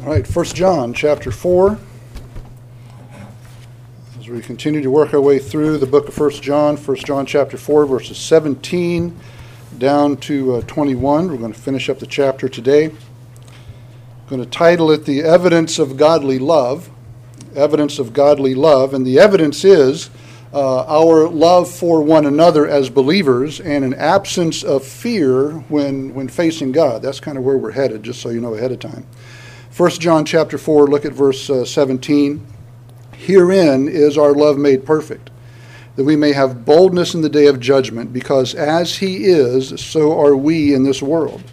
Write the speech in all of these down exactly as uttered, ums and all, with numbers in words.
All right, First John chapter four. As we continue to work our way through the book of First John, First John chapter four, verses seventeen down to uh, twenty-one. We're going to finish up the chapter today. I'm going to title it The Evidence of Godly Love. Evidence of Godly Love. And the evidence is Uh, our love for one another as believers and an absence of fear when when facing God. That's kind of where we're headed, just so you know ahead of time. First John chapter four, look at verse uh, seventeen. Herein is our love made perfect, that we may have boldness in the day of judgment, because as he is, so are we in this world.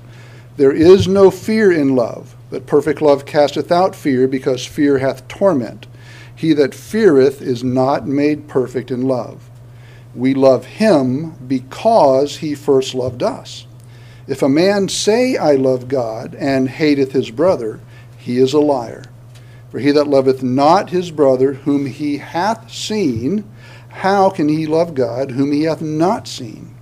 There is no fear in love, but perfect love casteth out fear, because fear hath torment. He that feareth is not made perfect in love. We love him because he first loved us. If a man say, I love God, and hateth his brother, he is a liar. For he that loveth not his brother, whom he hath seen, how can he love God, whom he hath not seen?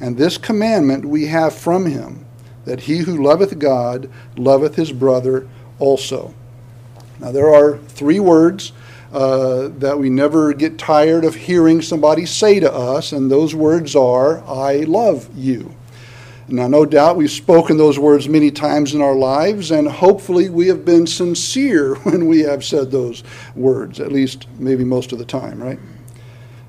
And this commandment we have from him, that he who loveth God loveth his brother also. Now, there are three words uh, that we never get tired of hearing somebody say to us, and those words are, I love you. Now, no doubt we've spoken those words many times in our lives, and hopefully we have been sincere when we have said those words, at least maybe most of the time, right?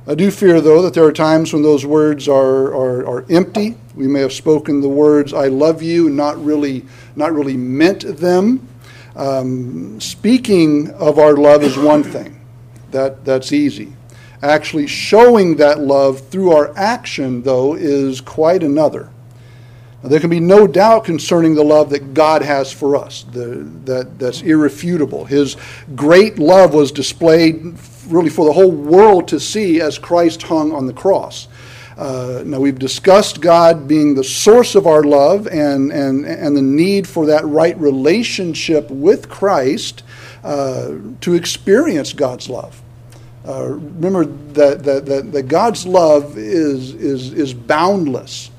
I do fear, though, that there are times when those words are, are, are empty. We may have spoken the words, I love you, and not really, not really meant them. Um, speaking of our love is one thing. That, that's easy. Actually showing that love through our action, though, is quite another. Now, there can be no doubt concerning the love that God has for us. The, that, that's irrefutable. His great love was displayed really for the whole world to see as Christ hung on the cross. Uh, now, we've discussed God being the source of our love and and, and the need for that right relationship with Christ uh, to experience God's love. Uh, remember that, that, that, that God's love is, is, is boundless.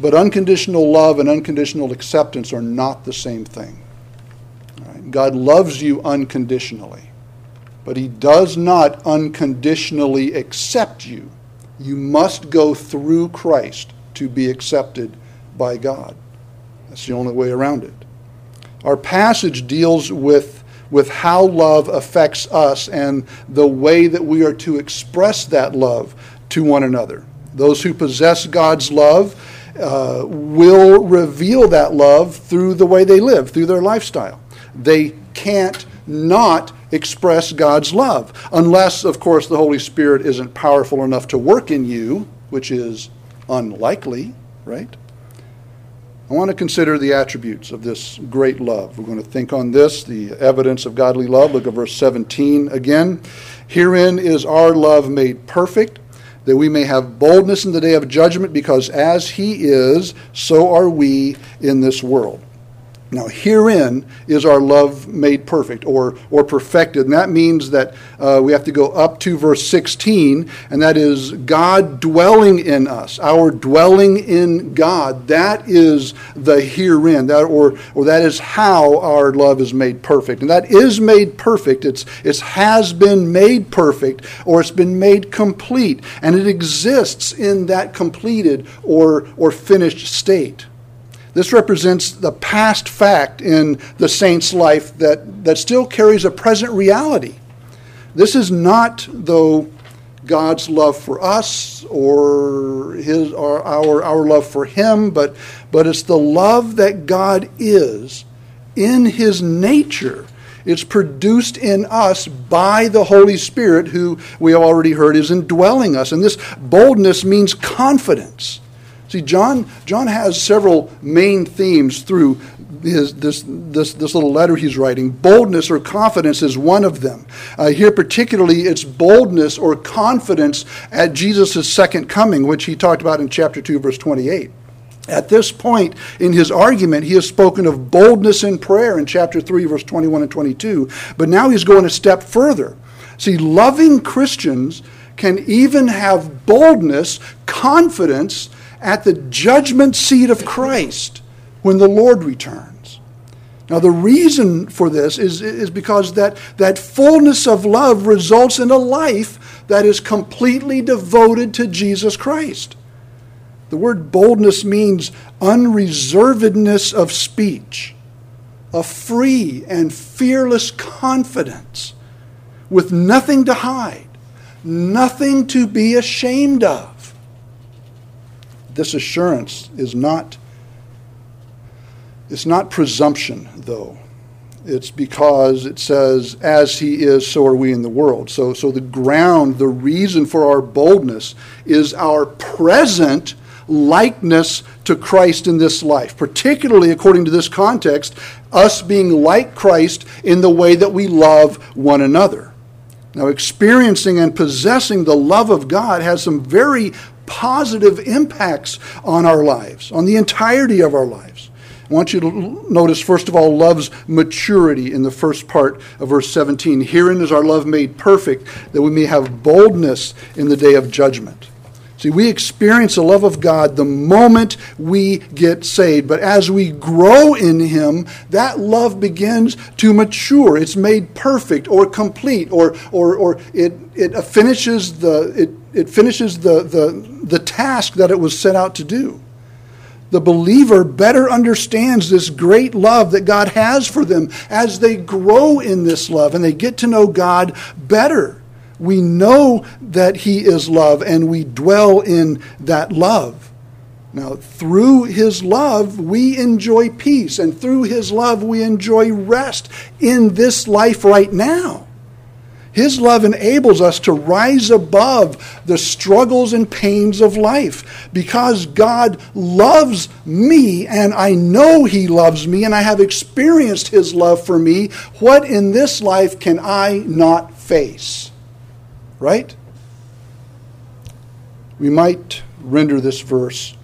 But unconditional love and unconditional acceptance are not the same thing. All right? God loves you unconditionally, but he does not unconditionally accept you. You must go through Christ to be accepted by God. That's the only way around it. Our passage deals with, with how love affects us and the way that we are to express that love to one another. Those who possess God's love uh, will reveal that love through the way they live, through their lifestyle. They can't not express God's love, unless, of course, the Holy Spirit isn't powerful enough to work in you, which is unlikely, right? I want to consider the attributes of this great love. We're going to think on this, the evidence of godly love. Look at verse seventeen again. Herein is our love made perfect, that we may have boldness in the day of judgment, because as he is, so are we in this world. Now, herein is our love made perfect, or or perfected. And that means that uh, we have to go up to verse sixteen, and that is God dwelling in us, our dwelling in God. That is the herein, that or or that is how our love is made perfect. And that is made perfect. It's it has been made perfect, or it's been made complete, and it exists in that completed or or finished state. This represents the past fact in the saint's life that, that still carries a present reality. This is not, though, God's love for us or his or our our love for him, but but it's the love that God is in his nature. It's produced in us by the Holy Spirit, who we have already heard is indwelling us. And this boldness means confidence. See, John John has several main themes through his, this, this this little letter he's writing. Boldness or confidence is one of them. Uh, here particularly, it's boldness or confidence at Jesus' second coming, which he talked about in chapter two, verse twenty-eight. At this point in his argument, he has spoken of boldness in prayer in chapter three, verse twenty-one and twenty-two. But now he's going a step further. See, loving Christians can even have boldness, confidence, at the judgment seat of Christ when the Lord returns. Now, the reason for this is, is because that, that fullness of love results in a life that is completely devoted to Jesus Christ. The word boldness means unreservedness of speech, a free and fearless confidence with nothing to hide, nothing to be ashamed of. This assurance is not It's not presumption, though. It's because it says, as he is, so are we in the world. So, so the ground, the reason for our boldness is our present likeness to Christ in this life, particularly according to this context, us being like Christ in the way that we love one another. Now, experiencing and possessing the love of God has some very positive impacts on our lives, on the entirety of our lives. I want you to notice, first of all, love's maturity in the first part of verse seventeen. Herein is our love made perfect, that we may have boldness in the day of judgment. See, we experience the love of God the moment we get saved. But as we grow in him, that love begins to mature. It's made perfect or complete, or or or it it finishes the it, it finishes the, the the task that it was set out to do. The believer better understands this great love that God has for them as they grow in this love and they get to know God better. We know that he is love and we dwell in that love. Now, through his love, we enjoy peace, and through his love, we enjoy rest in this life right now. His love enables us to rise above the struggles and pains of life because God loves me, and I know he loves me, and I have experienced his love for me. What in this life can I not face? Right? We might render this verse,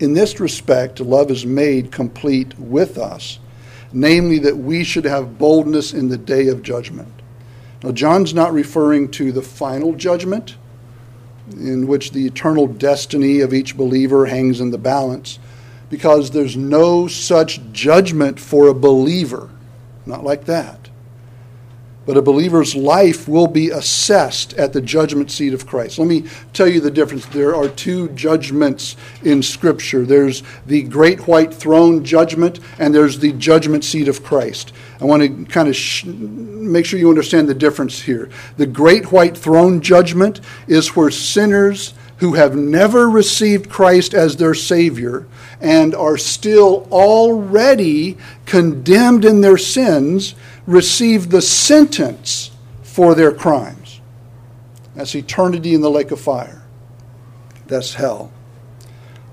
in this respect, love is made complete with us, namely that we should have boldness in the day of judgment. Now, John's not referring to the final judgment in which the eternal destiny of each believer hangs in the balance, because there's no such judgment for a believer. Not like that. But a believer's life will be assessed at the judgment seat of Christ. Let me tell you the difference. There are two judgments in Scripture. There's the great white throne judgment, and there's the judgment seat of Christ. I want to kind of sh- make sure you understand the difference here. The great white throne judgment is where sinners who have never received Christ as their Savior and are still already condemned in their sins receive the sentence for their crimes. That's eternity in the lake of fire. That's hell.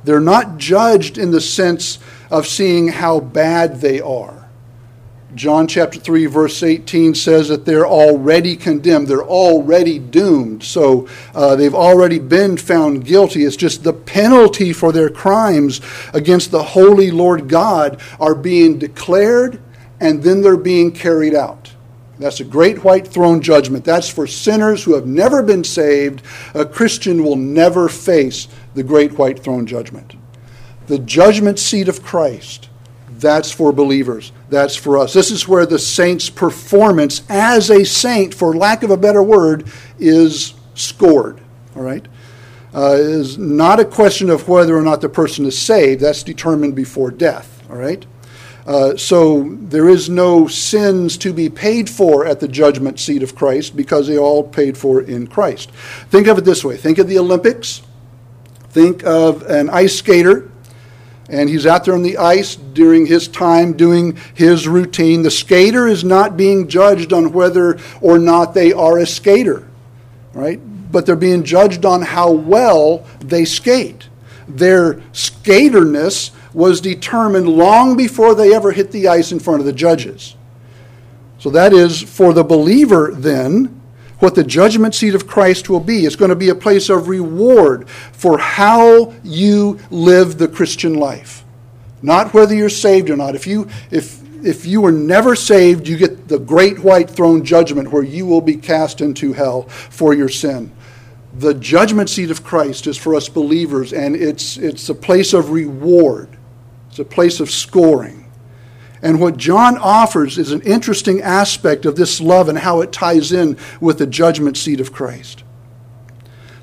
They're not judged in the sense of seeing how bad they are. John chapter three, verse eighteen says that they're already condemned. They're already doomed. So uh, they've already been found guilty. It's just the penalty for their crimes against the holy Lord God are being declared, and then they're being carried out. That's a great white throne judgment. That's for sinners who have never been saved. A Christian will never face the great white throne judgment. The judgment seat of Christ, that's for believers. That's for us. This is where the saint's performance as a saint, for lack of a better word, is scored. All right? Uh, it is not a question of whether or not the person is saved. That's determined before death. All right? Uh, so there is no sins to be paid for at the judgment seat of Christ because they all paid for in Christ. Think of it this way. Think of the Olympics. Think of an ice skater, and he's out there on the ice during his time doing his routine. The skater is not being judged on whether or not they are a skater, right? But they're being judged on how well they skate. Their skaterness was determined long before they ever hit the ice in front of the judges. So that is, for the believer then, what the judgment seat of Christ will be. It's going to be a place of reward for how you live the Christian life. Not whether you're saved or not. If you, if, if you were never saved, you get the great white throne judgment where you will be cast into hell for your sin. The judgment seat of Christ is for us believers, and it's, it's a place of reward. It's a place of scoring. And what John offers is an interesting aspect of this love and how it ties in with the judgment seat of Christ.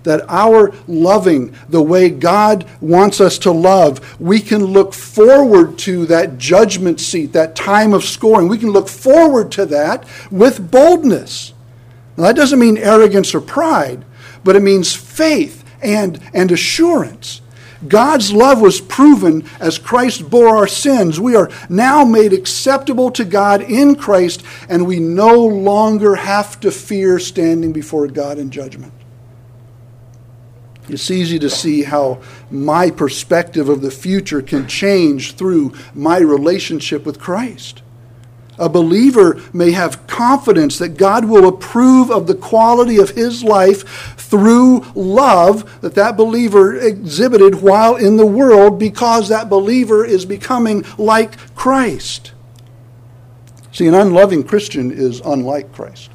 That our loving the way God wants us to love, we can look forward to that judgment seat, that time of scoring. We can look forward to that with boldness. Now, that doesn't mean arrogance or pride, but it means faith and, and assurance. God's love was proven as Christ bore our sins. We are now made acceptable to God in Christ, and we no longer have to fear standing before God in judgment. It's easy to see how my perspective of the future can change through my relationship with Christ. A believer may have confidence that God will approve of the quality of his life through love that that believer exhibited while in the world, because that believer is becoming like Christ. See, an unloving Christian is unlike Christ.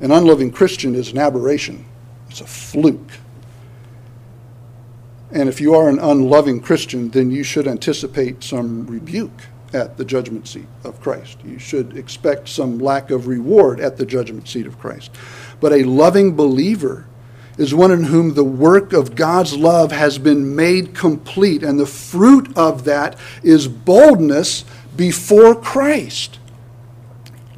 An unloving Christian is an aberration. It's a fluke. And if you are an unloving Christian, then you should anticipate some rebuke at the judgment seat of Christ. You should expect some lack of reward at the judgment seat of Christ. But a loving believer is one in whom the work of God's love has been made complete, and the fruit of that is boldness before Christ.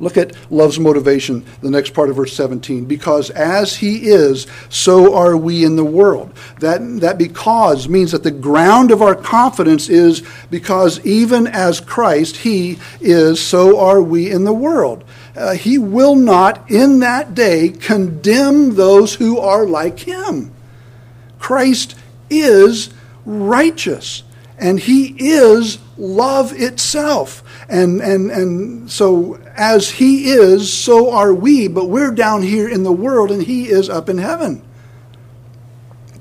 Look at love's motivation, the next part of verse seventeen. Because as he is, so are we in the world. That, that because means that the ground of our confidence is because even as Christ, he is, so are we in the world. Uh, he will not in that day condemn those who are like him. Christ is righteous, and he is love itself. And and and so as he is, so are we, but we're down here in the world and he is up in heaven.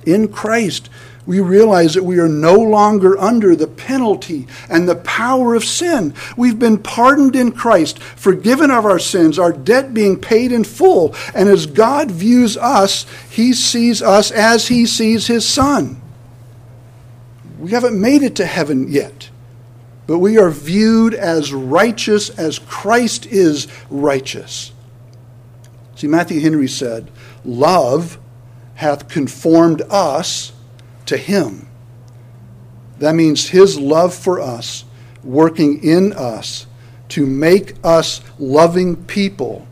In Christ, we realize that we are no longer under the penalty and the power of sin. We've been pardoned in Christ, forgiven of our sins, our debt being paid in full. And as God views us, he sees us as he sees his Son. We haven't made it to heaven yet, but we are viewed as righteous as Christ is righteous. See, Matthew Henry said, "Love hath conformed us to him." That means his love for us working in us to make us loving people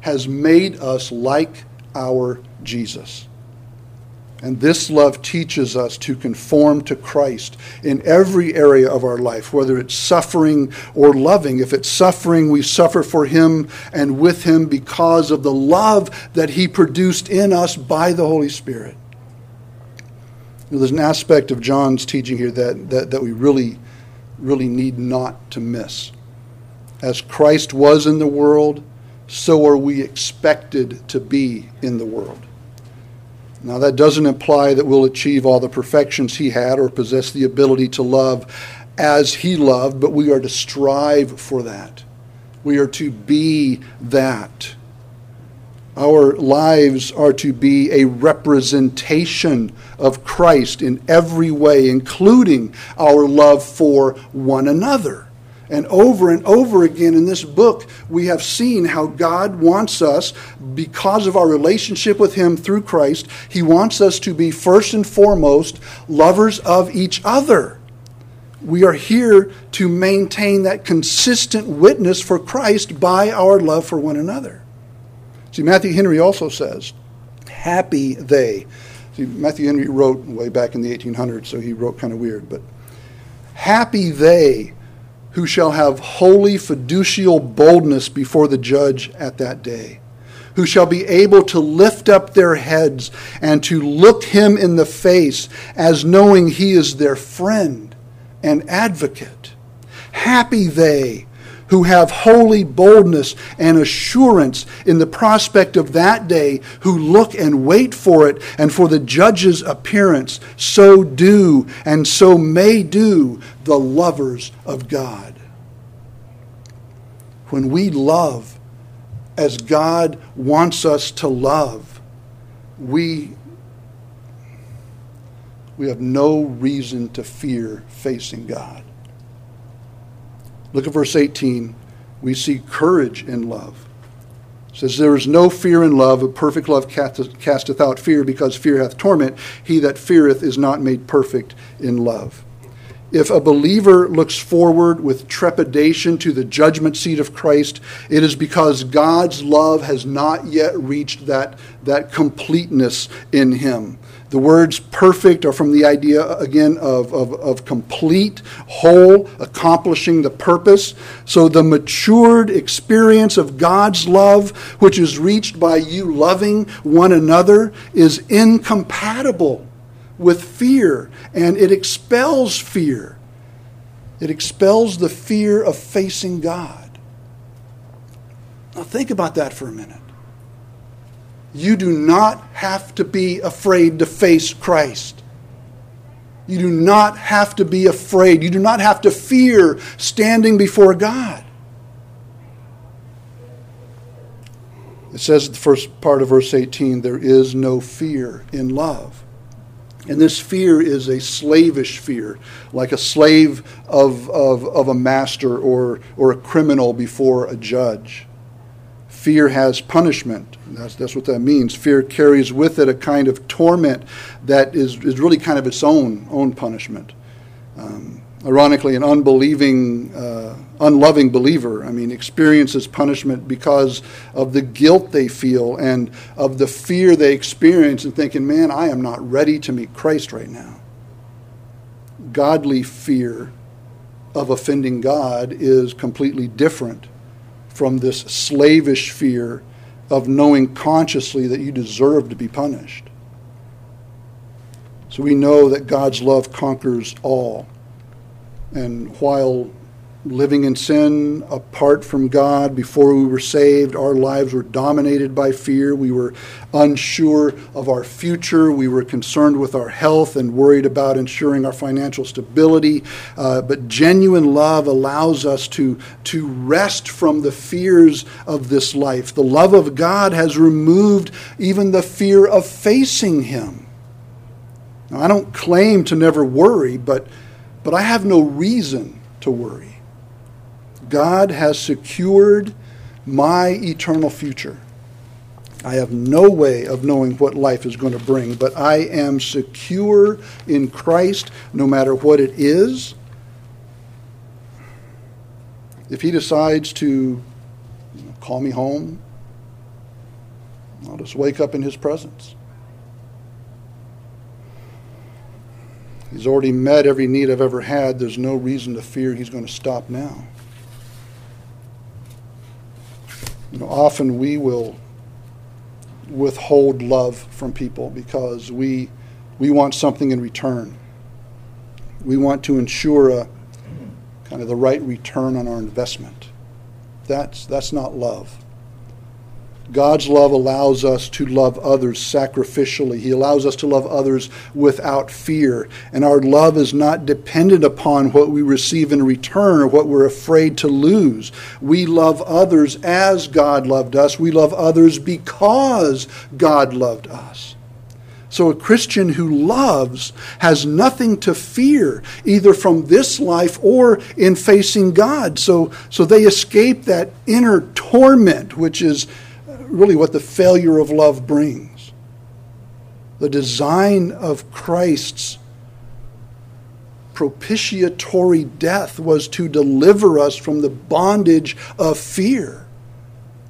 has made us like our Jesus. And this love teaches us to conform to Christ in every area of our life, whether it's suffering or loving. If it's suffering, we suffer for him and with him because of the love that he produced in us by the Holy Spirit. You know, there's an aspect of John's teaching here that, that, that we really, really need not to miss. As Christ was in the world, so are we expected to be in the world. Now, that doesn't imply that we'll achieve all the perfections he had or possess the ability to love as he loved, but we are to strive for that. We are to be that. Our lives are to be a representation of Christ in every way, including our love for one another. And over and over again in this book, we have seen how God wants us, because of our relationship with him through Christ, he wants us to be first and foremost lovers of each other. We are here to maintain that consistent witness for Christ by our love for one another. See, Matthew Henry also says, happy they. See, Matthew Henry wrote way back in the eighteen hundreds, so he wrote kind of weird, but happy they who shall have holy fiducial boldness before the judge at that day, who shall be able to lift up their heads and to look him in the face as knowing he is their friend and advocate. Happy they who have holy boldness and assurance in the prospect of that day, who look and wait for it and for the judge's appearance. So do and so may do the lovers of God. When we love as God wants us to love, we, we have no reason to fear facing God. Look at verse eighteen. We see courage in love. It says, there is no fear in love, but perfect love casteth out fear, because fear hath torment. He that feareth is not made perfect in love. If a believer looks forward with trepidation to the judgment seat of Christ, it is because God's love has not yet reached that, that completeness in him. The words perfect are from the idea, again, of, of, of complete, whole, accomplishing the purpose. So the matured experience of God's love, which is reached by you loving one another, is incompatible with fear, and it expels fear. It expels the fear of facing God. Now think about that for a minute. You do not have to be afraid to face Christ. You do not have to be afraid. You do not have to fear standing before God. It says in the first part of verse eighteen, there is no fear in love. And this fear is a slavish fear, like a slave of, of, of a master or, or a criminal before a judge. Fear has punishment. That's, that's what that means. Fear carries with it a kind of torment that is, is really kind of its own, own punishment. Um, ironically, an unbelieving, uh, unloving believer, I mean, experiences punishment because of the guilt they feel and of the fear they experience and thinking, man, I am not ready to meet Christ right now. Godly fear of offending God is completely different from this slavish fear of knowing consciously that you deserve to be punished. So we know that God's love conquers all. And while living in sin, apart from God, before we were saved, our lives were dominated by fear. We were unsure of our future. We were concerned with our health and worried about ensuring our financial stability. Uh, but genuine love allows us to, to rest from the fears of this life. The love of God has removed even the fear of facing Him. Now, I don't claim to never worry, but, but I have no reason to worry. God has secured my eternal future. I have no way of knowing what life is going to bring, but I am secure in Christ no matter what it is. If He decides to, you know, call me home, I'll just wake up in His presence. He's already met every need I've ever had. There's no reason to fear He's going to stop now. You know, often we will withhold love from people because we we want something in return. We want to ensure a kind of the right return on our investment. That's that's not love. God's love allows us to love others sacrificially. He allows us to love others without fear. And our love is not dependent upon what we receive in return or what we're afraid to lose. We love others as God loved us. We love others because God loved us. So a Christian who loves has nothing to fear, either from this life or in facing God. So, so they escape that inner torment, which is really what the failure of love brings. The design of Christ's propitiatory death was to deliver us from the bondage of fear,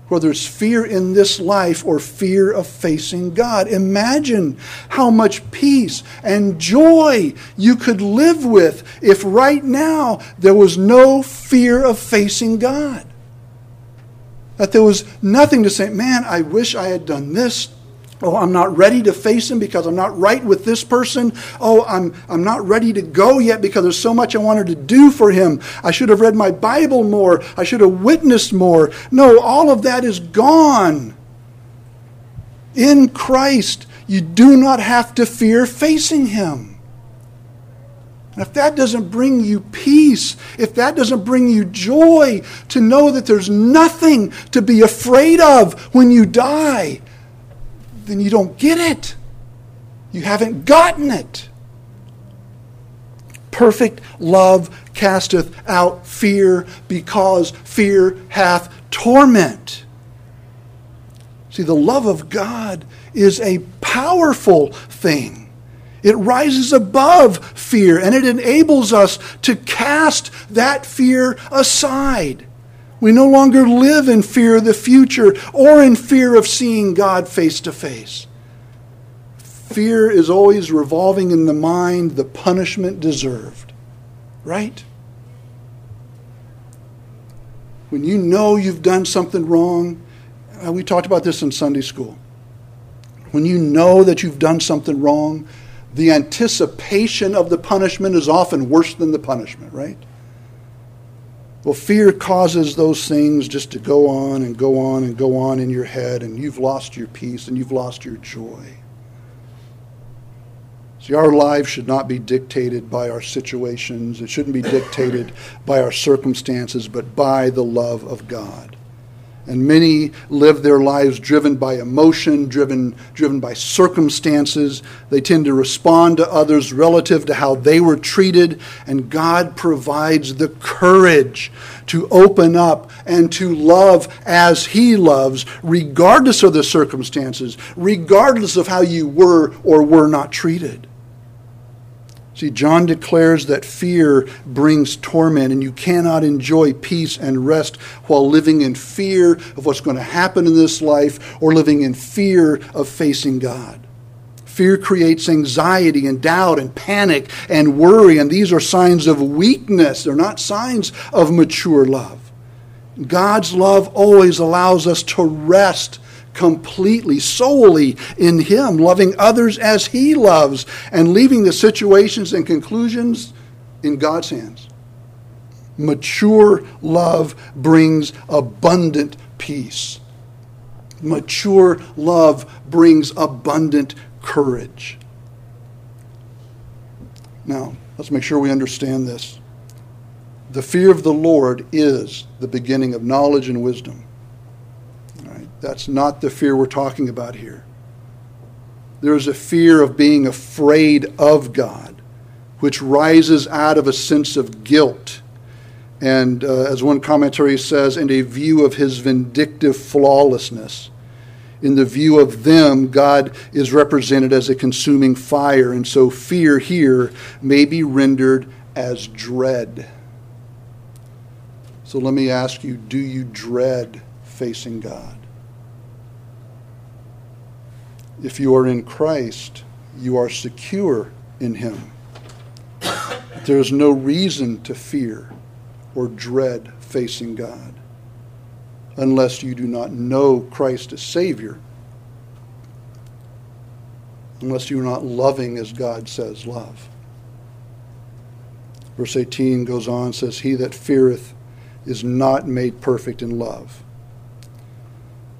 whether it's fear in this life or fear of facing God. Imagine how much peace and joy you could live with if right now there was no fear of facing God. That there was nothing to say, man, I wish I had done this. Oh, I'm not ready to face Him because I'm not right with this person. Oh, I'm I'm not ready to go yet because there's so much I wanted to do for Him. I should have read my Bible more. I should have witnessed more. No, all of that is gone. In Christ, you do not have to fear facing Him. And if that doesn't bring you peace, if that doesn't bring you joy, to know that there's nothing to be afraid of when you die, then you don't get it. You haven't gotten it. Perfect love casteth out fear, because fear hath torment. See, the love of God is a powerful thing. It rises above fear, and it enables us to cast that fear aside. We no longer live in fear of the future or in fear of seeing God face to face. Fear is always revolving in the mind the punishment deserved, right? When you know you've done something wrong, we talked about this in Sunday school. When you know that you've done something wrong, the anticipation of the punishment is often worse than the punishment, right? Well, fear causes those things just to go on and go on and go on in your head, and you've lost your peace and you've lost your joy. See, our lives should not be dictated by our situations. It shouldn't be dictated by our circumstances, but by the love of God. And many live their lives driven by emotion, driven, driven by circumstances. They tend to respond to others relative to how they were treated. And God provides the courage to open up and to love as He loves, regardless of the circumstances, regardless of how you were or were not treated. See, John declares that fear brings torment, and you cannot enjoy peace and rest while living in fear of what's going to happen in this life or living in fear of facing God. Fear creates anxiety and doubt and panic and worry, and these are signs of weakness. They're not signs of mature love. God's love always allows us to rest completely, solely in Him, loving others as He loves, and leaving the situations and conclusions in God's hands. Mature love brings abundant peace. Mature love brings abundant courage. Now, let's make sure we understand this. The fear of the Lord is the beginning of knowledge and wisdom. That's not the fear we're talking about here. There is a fear of being afraid of God, which rises out of a sense of guilt. And uh, as one commentary says, and a view of His vindictive flawlessness. In the view of them, God is represented as a consuming fire. And so fear here may be rendered as dread. So let me ask you, do you dread facing God? If you are in Christ, you are secure in Him. There is no reason to fear or dread facing God unless you do not know Christ as Savior, unless you are not loving as God says love. Verse eighteen goes on, says, "He that feareth is not made perfect in love."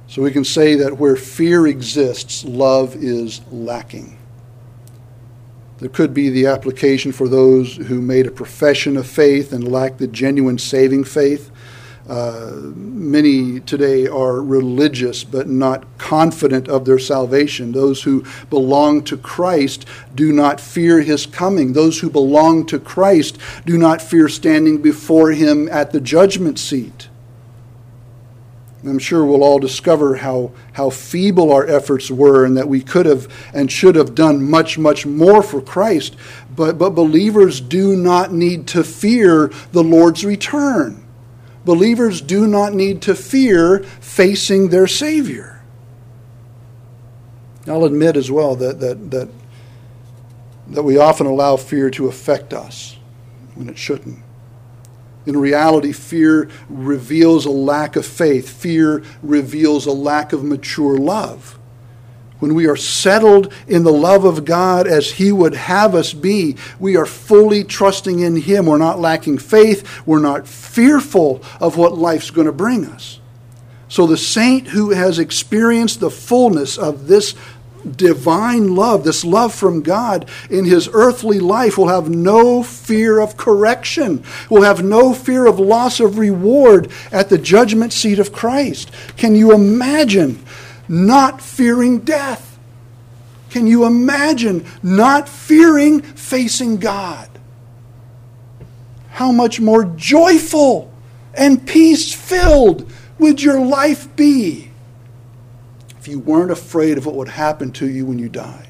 So we can say that where fear exists, love is lacking. There could be the application for those who made a profession of faith and lack the genuine saving faith. Uh, many today are religious but not confident of their salvation. Those who belong to Christ do not fear His coming. Those who belong to Christ do not fear standing before Him at the judgment seat. I'm sure we'll all discover how, how feeble our efforts were and that we could have and should have done much, much more for Christ. But, but believers do not need to fear the Lord's return. Believers do not need to fear facing their Savior. I'll admit as well that, that, that, that we often allow fear to affect us when it shouldn't. In reality, fear reveals a lack of faith. Fear reveals a lack of mature love. When we are settled in the love of God as He would have us be, we are fully trusting in Him. We're not lacking faith. We're not fearful of what life's going to bring us. So the saint who has experienced the fullness of this divine love, this love from God in his earthly life, will have no fear of correction, will have no fear of loss of reward at the judgment seat of Christ. Can you imagine not fearing death? Can you imagine not fearing facing God? how much more joyful and peace-filled would your life be if you weren't afraid of what would happen to you when you died?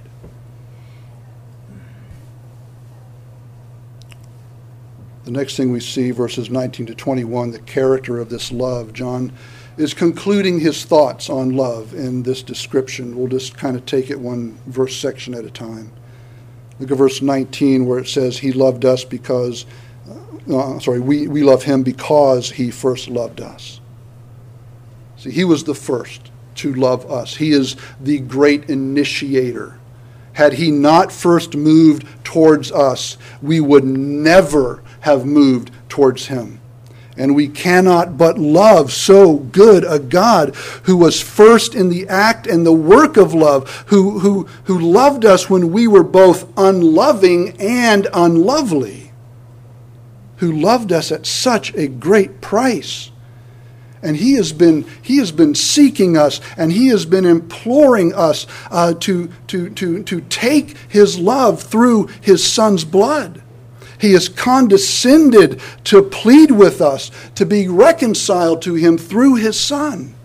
The next thing we see, verses nineteen to twenty-one, the character of this love. John is concluding his thoughts on love in this description. We'll just kind of take it one verse section at a time. Look at verse nineteen where it says, He loved us because, uh, sorry, we, we love him because he first loved us. See, he was the first to love us. He is the great initiator. Had he not first moved towards us, we would never have moved towards him. And we cannot but love so good a God who was first in the act and the work of love, who, who, who loved us when we were both unloving and unlovely, who loved us at such a great price. And he has been he has been seeking us, and he has been imploring us uh, to, to, to, to take his love through his son's blood. He has condescended to plead with us, to be reconciled to him through his son.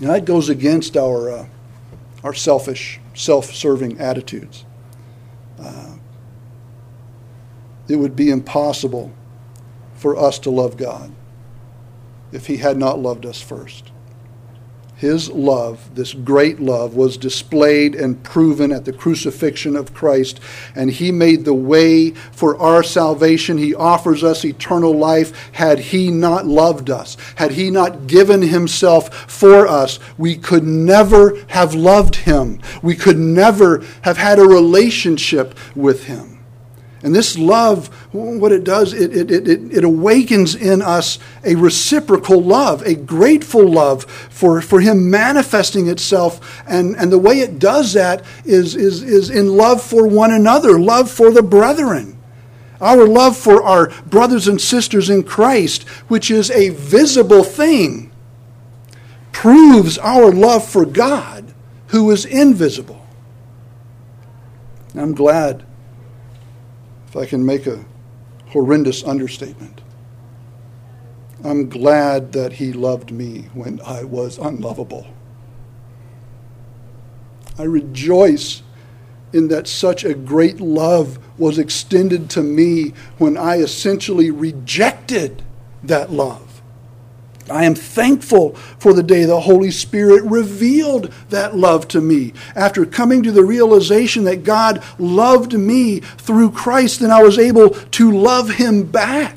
Now that goes against our, uh, our selfish, self-serving attitudes. Uh, it would be impossible for us to love God if he had not loved us first. His love, this great love, was displayed and proven at the crucifixion of Christ, and he made the way for our salvation. He offers us eternal life. Had he not loved us, had he not given himself for us, we could never have loved him. We could never have had a relationship with him. And this love, what it does, it, it, it, it awakens in us a reciprocal love, a grateful love for, for him manifesting itself. And, and the way it does that is, is, is in love for one another, love for the brethren. Our love for our brothers and sisters in Christ, which is a visible thing, proves our love for God, who is invisible. And I'm glad, if I can make a horrendous understatement, I'm glad that he loved me when I was unlovable. I rejoice in that such a great love was extended to me when I essentially rejected that love. I am thankful for the day the Holy Spirit revealed that love to me. After coming to the realization that God loved me through Christ, then I was able to love him back.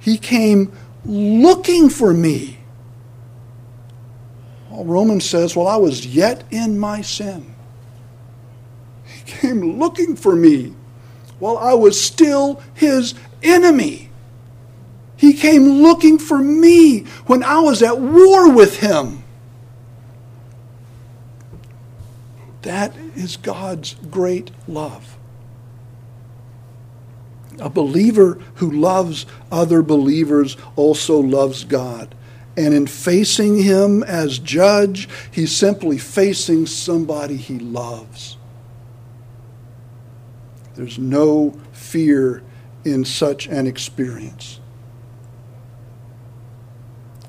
He came looking for me. Well, Romans says, while I was yet in my sin, he came looking for me while I was still his enemy. He came looking for me when I was at war with him. That is God's great love. A believer who loves other believers also loves God. And in facing him as judge, he's simply facing somebody he loves. There's no fear in such an experience.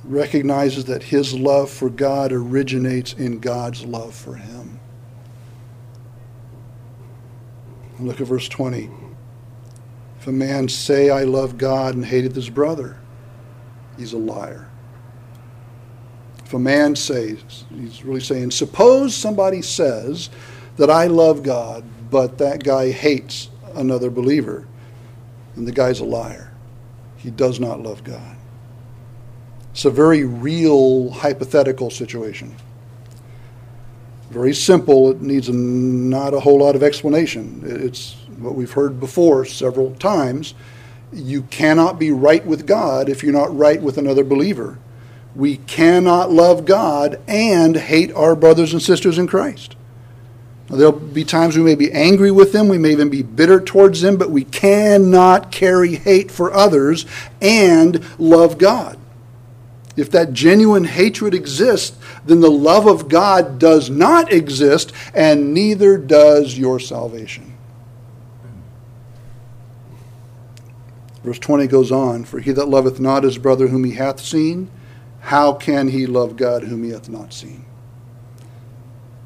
Recognizes that his love for God originates in God's love for him. And look at verse twenty. If a man say, I love God and hated his brother, he's a liar. If a man says, he's really saying, suppose somebody says that I love God, but that guy hates another believer, then the guy's a liar. He does not love God. It's a very real hypothetical situation. Very simple. It needs a, not a whole lot of explanation. It's what we've heard before several times. You cannot be right with God if you're not right with another believer. We cannot love God and hate our brothers and sisters in Christ. Now, there'll be times we may be angry with them. We may even be bitter towards them. But we cannot carry hate for others and love God. If that genuine hatred exists, then the love of God does not exist, and neither does your salvation. Verse twenty goes on, for he that loveth not his brother whom he hath seen, how can he love God whom he hath not seen?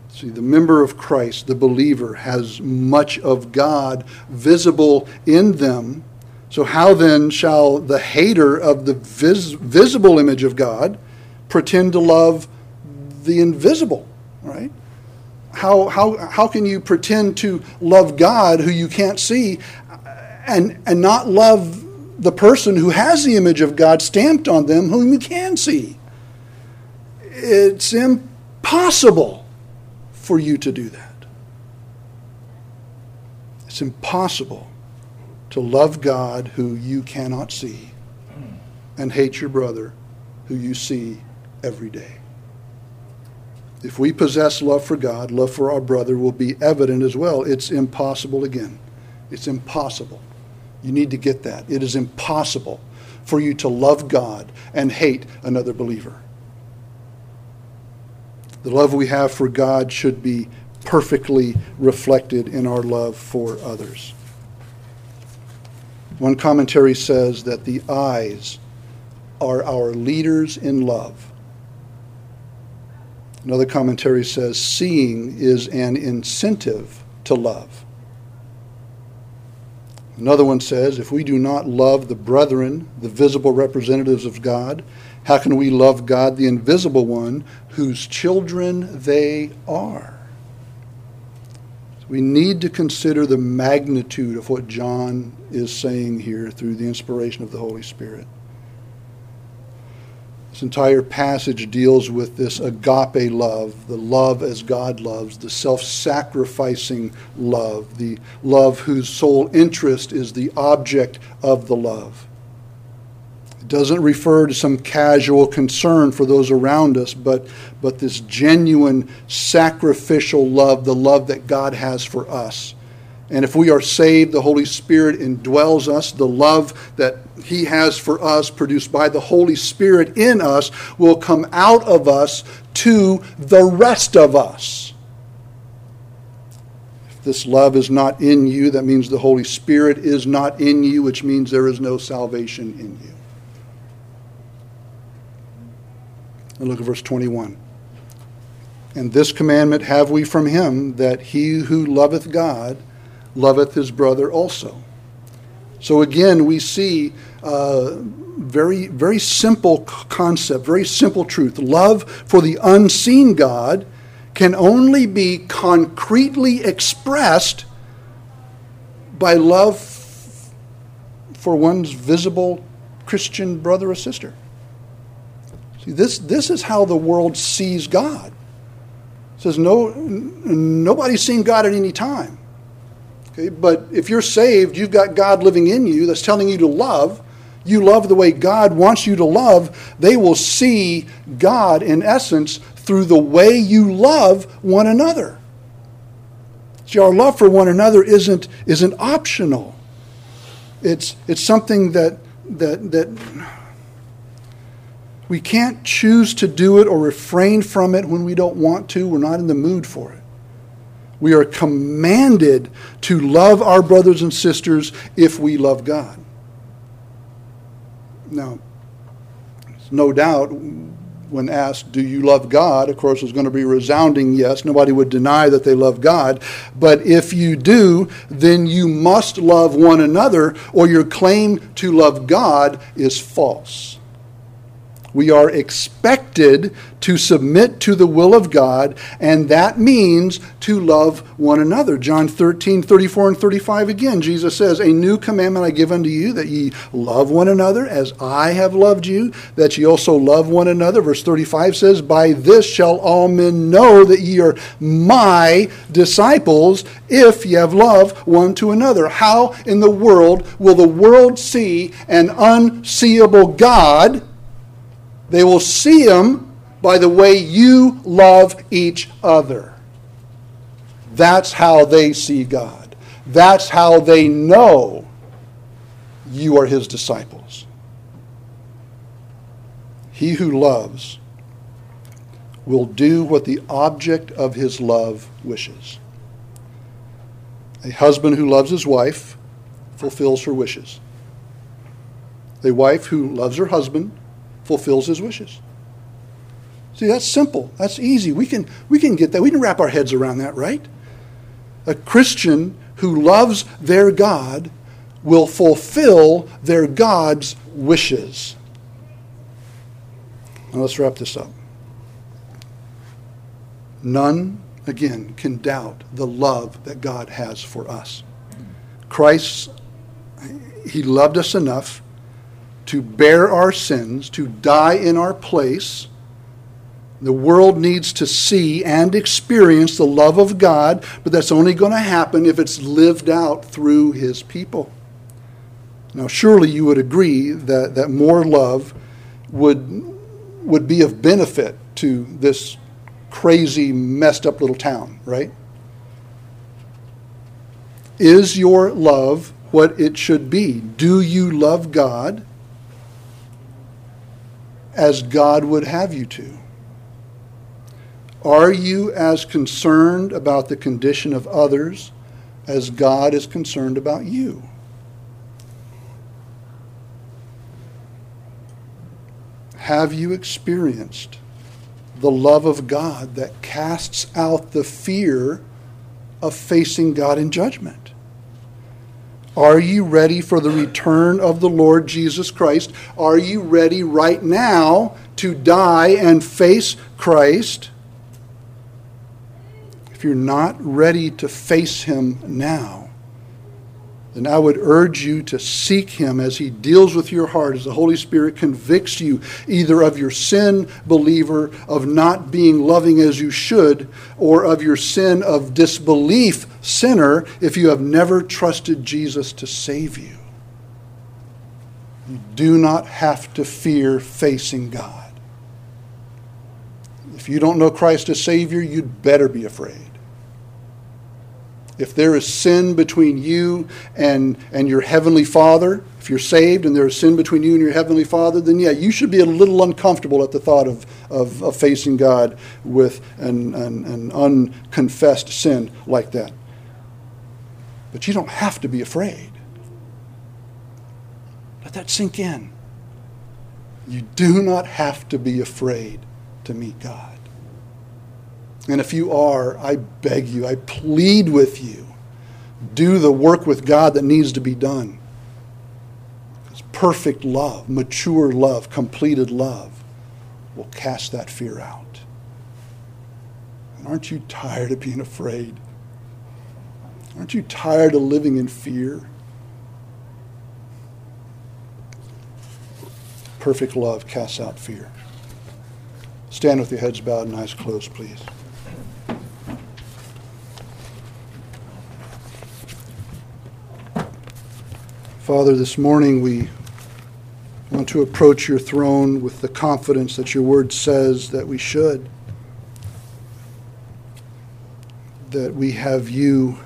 See, the member of Christ, the believer, has much of God visible in them. So how then shall the hater of the vis- visible image of God pretend to love the invisible, right? How, how, how can you pretend to love God who you can't see and, and not love the person who has the image of God stamped on them whom you can see? It's impossible for you to do that. It's impossible to love God who you cannot see and hate your brother who you see every day. If we possess love for God, love for our brother will be evident as well. It's impossible again. It's impossible. You need to get that. It is impossible for you to love God and hate another believer. The love we have for God should be perfectly reflected in our love for others. One commentary says that the eyes are our leaders in love. Another commentary says seeing is an incentive to love. Another one says, if we do not love the brethren, the visible representatives of God, how can we love God, the invisible one, whose children they are? So we need to consider the magnitude of what John is saying here through the inspiration of the Holy Spirit. This entire passage deals with this agape love, the love as God loves, the self-sacrificing love, the love whose sole interest is the object of the love. Doesn't refer to some casual concern for those around us, but but this genuine sacrificial love, the love that God has for us. And if we are saved, the Holy Spirit indwells us. The love that He has for us, produced by the Holy Spirit in us, will come out of us to the rest of us. If this love is not in you, that means the Holy Spirit is not in you, which means there is no salvation in you. And look at verse twenty-one. And this commandment have we from him, that he who loveth God loveth his brother also. So again, we see a very, very simple concept, very simple truth. Love for the unseen God can only be concretely expressed by love for one's visible Christian brother or sister. This this is how the world sees God. It says no n- nobody's seen God at any time. Okay, but if you're saved, you've got God living in you that's telling you to love. You love the way God wants you to love. They will see God in essence through the way you love one another. See, our love for one another isn't isn't optional. It's it's something that that that. We can't choose to do it or refrain from it when we don't want to. We're not in the mood for it. We are commanded to love our brothers and sisters if we love God. Now, no doubt, when asked, do you love God? Of course, it's going to be a resounding yes. Nobody would deny that they love God. But if you do, then you must love one another, or your claim to love God is false. We are expected to submit to the will of God, and that means to love one another. John thirteen, thirty-four and thirty-five again, Jesus says, a new commandment I give unto you, that ye love one another as I have loved you, that ye also love one another. Verse thirty-five says, by this shall all men know that ye are my disciples, if ye have love one to another. How in the world will the world see an unseeable God? They will see him by the way you love each other. That's how they see God. That's how they know you are his disciples. He who loves will do what the object of his love wishes. A husband who loves his wife fulfills her wishes. A wife who loves her husband fulfills his wishes. See, that's simple. That's easy. We can, we can get that. We can wrap our heads around that, right? A Christian who loves their God will fulfill their God's wishes. Now let's wrap this up. None, again, can doubt the love that God has for us. Christ, he loved us enough to bear our sins, to die in our place. The world needs to see and experience the love of God, but that's only going to happen if it's lived out through his people. Now, surely you would agree that, that more love would, would be of benefit to this crazy, messed up little town, right? Is your love what it should be? Do you love God as God would have you to? Are you as concerned about the condition of others as God is concerned about you? Have you experienced the love of God that casts out the fear of facing God in judgment? Are you ready for the return of the Lord Jesus Christ? Are you ready right now to die and face Christ? If you're not ready to face him now, then I would urge you to seek him as he deals with your heart, as the Holy Spirit convicts you either of your sin, believer, of not being loving as you should, or of your sin of disbelief, sinner, if you have never trusted Jesus to save you. You do not have to fear facing God. If you don't know Christ as Savior, you'd better be afraid. If there is sin between you and, and your Heavenly Father, if you're saved and there is sin between you and your Heavenly Father, then yeah, you should be a little uncomfortable at the thought of, of, of facing God with an, an, an unconfessed sin like that. But you don't have to be afraid. Let that sink in. You do not have to be afraid to meet God. And if you are, I beg you, I plead with you, do the work with God that needs to be done. Because perfect love, mature love, completed love will cast that fear out. And aren't you tired of being afraid? Aren't you tired of living in fear? Perfect love casts out fear. Stand with your heads bowed and eyes closed, please. Father, this morning we want to approach your throne with the confidence that your word says that we should, that we have you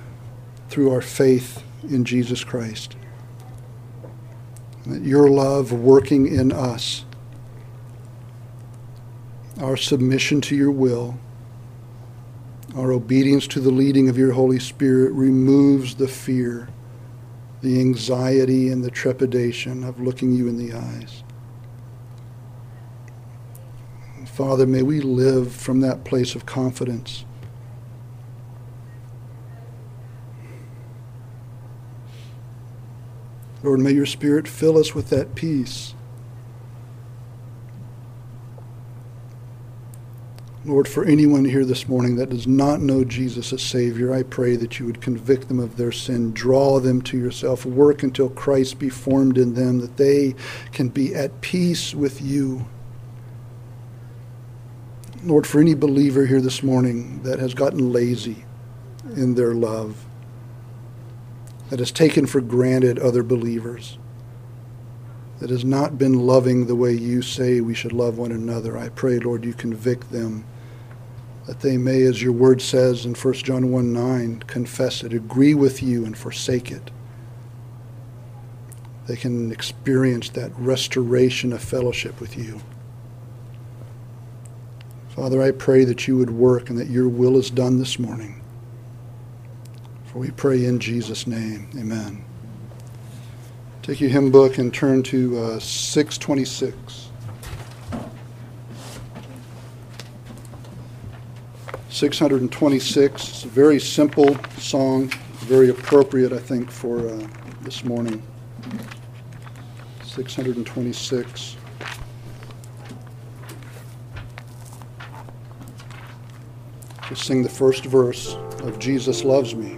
through our faith in Jesus Christ, that your love working in us, our submission to your will, our obedience to the leading of your Holy Spirit removes the fear, the anxiety and the trepidation of looking you in the eyes. Father, may we live from that place of confidence. Lord, may your Spirit fill us with that peace. Lord, for anyone here this morning that does not know Jesus as Savior, I pray that you would convict them of their sin, draw them to yourself, work until Christ be formed in them, that they can be at peace with you. Lord, for any believer here this morning that has gotten lazy in their love, that has taken for granted other believers, that has not been loving the way you say we should love one another, I pray, Lord, you convict them, that they may, as your word says in First John one nine, confess it, agree with you, and forsake it. They can experience that restoration of fellowship with you. Father, I pray that you would work and that your will is done this morning. For we pray in Jesus' name, amen. Take your hymn book and turn to uh, six twenty-six. six twenty-six, it's a very simple song, very appropriate, I think, for uh, this morning. six twenty-six. Just sing the first verse of Jesus Loves Me.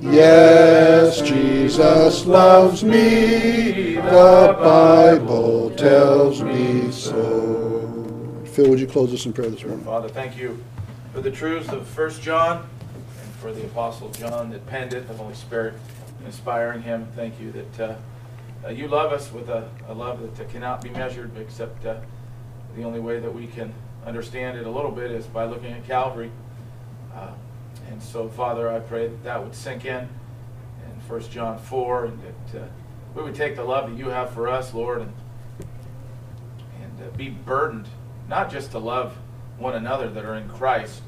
Yes, Jesus loves me. The Bible tells me so. Phil, would you close us in prayer this morning? Father, thank you for the truths of First John and for the Apostle John that penned it, the Holy Spirit inspiring him. Thank you that uh, you love us with a, a love that uh, cannot be measured, except uh, the only way that we can understand it a little bit is by looking at Calvary. Uh, and so, Father, I pray that that would sink in in First John four, and that uh, we would take the love that you have for us, Lord, and, and uh, be burdened, not just to love one another that are in Christ,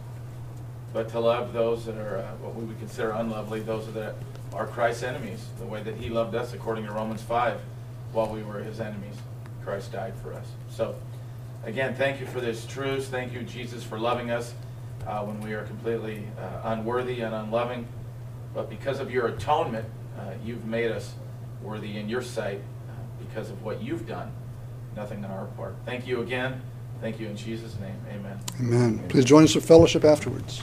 but to love those that are uh, what we would consider unlovely, those that are Christ's enemies, the way that he loved us according to Romans five, while we were his enemies. Christ died for us. So, again, thank you for this truth. Thank you, Jesus, for loving us uh, when we are completely uh, unworthy and unloving. But because of your atonement, uh, you've made us worthy in your sight uh, because of what you've done. Nothing on our part. Thank you again. Thank you in Jesus' name. Amen. Amen. Amen. Please join us for fellowship afterwards.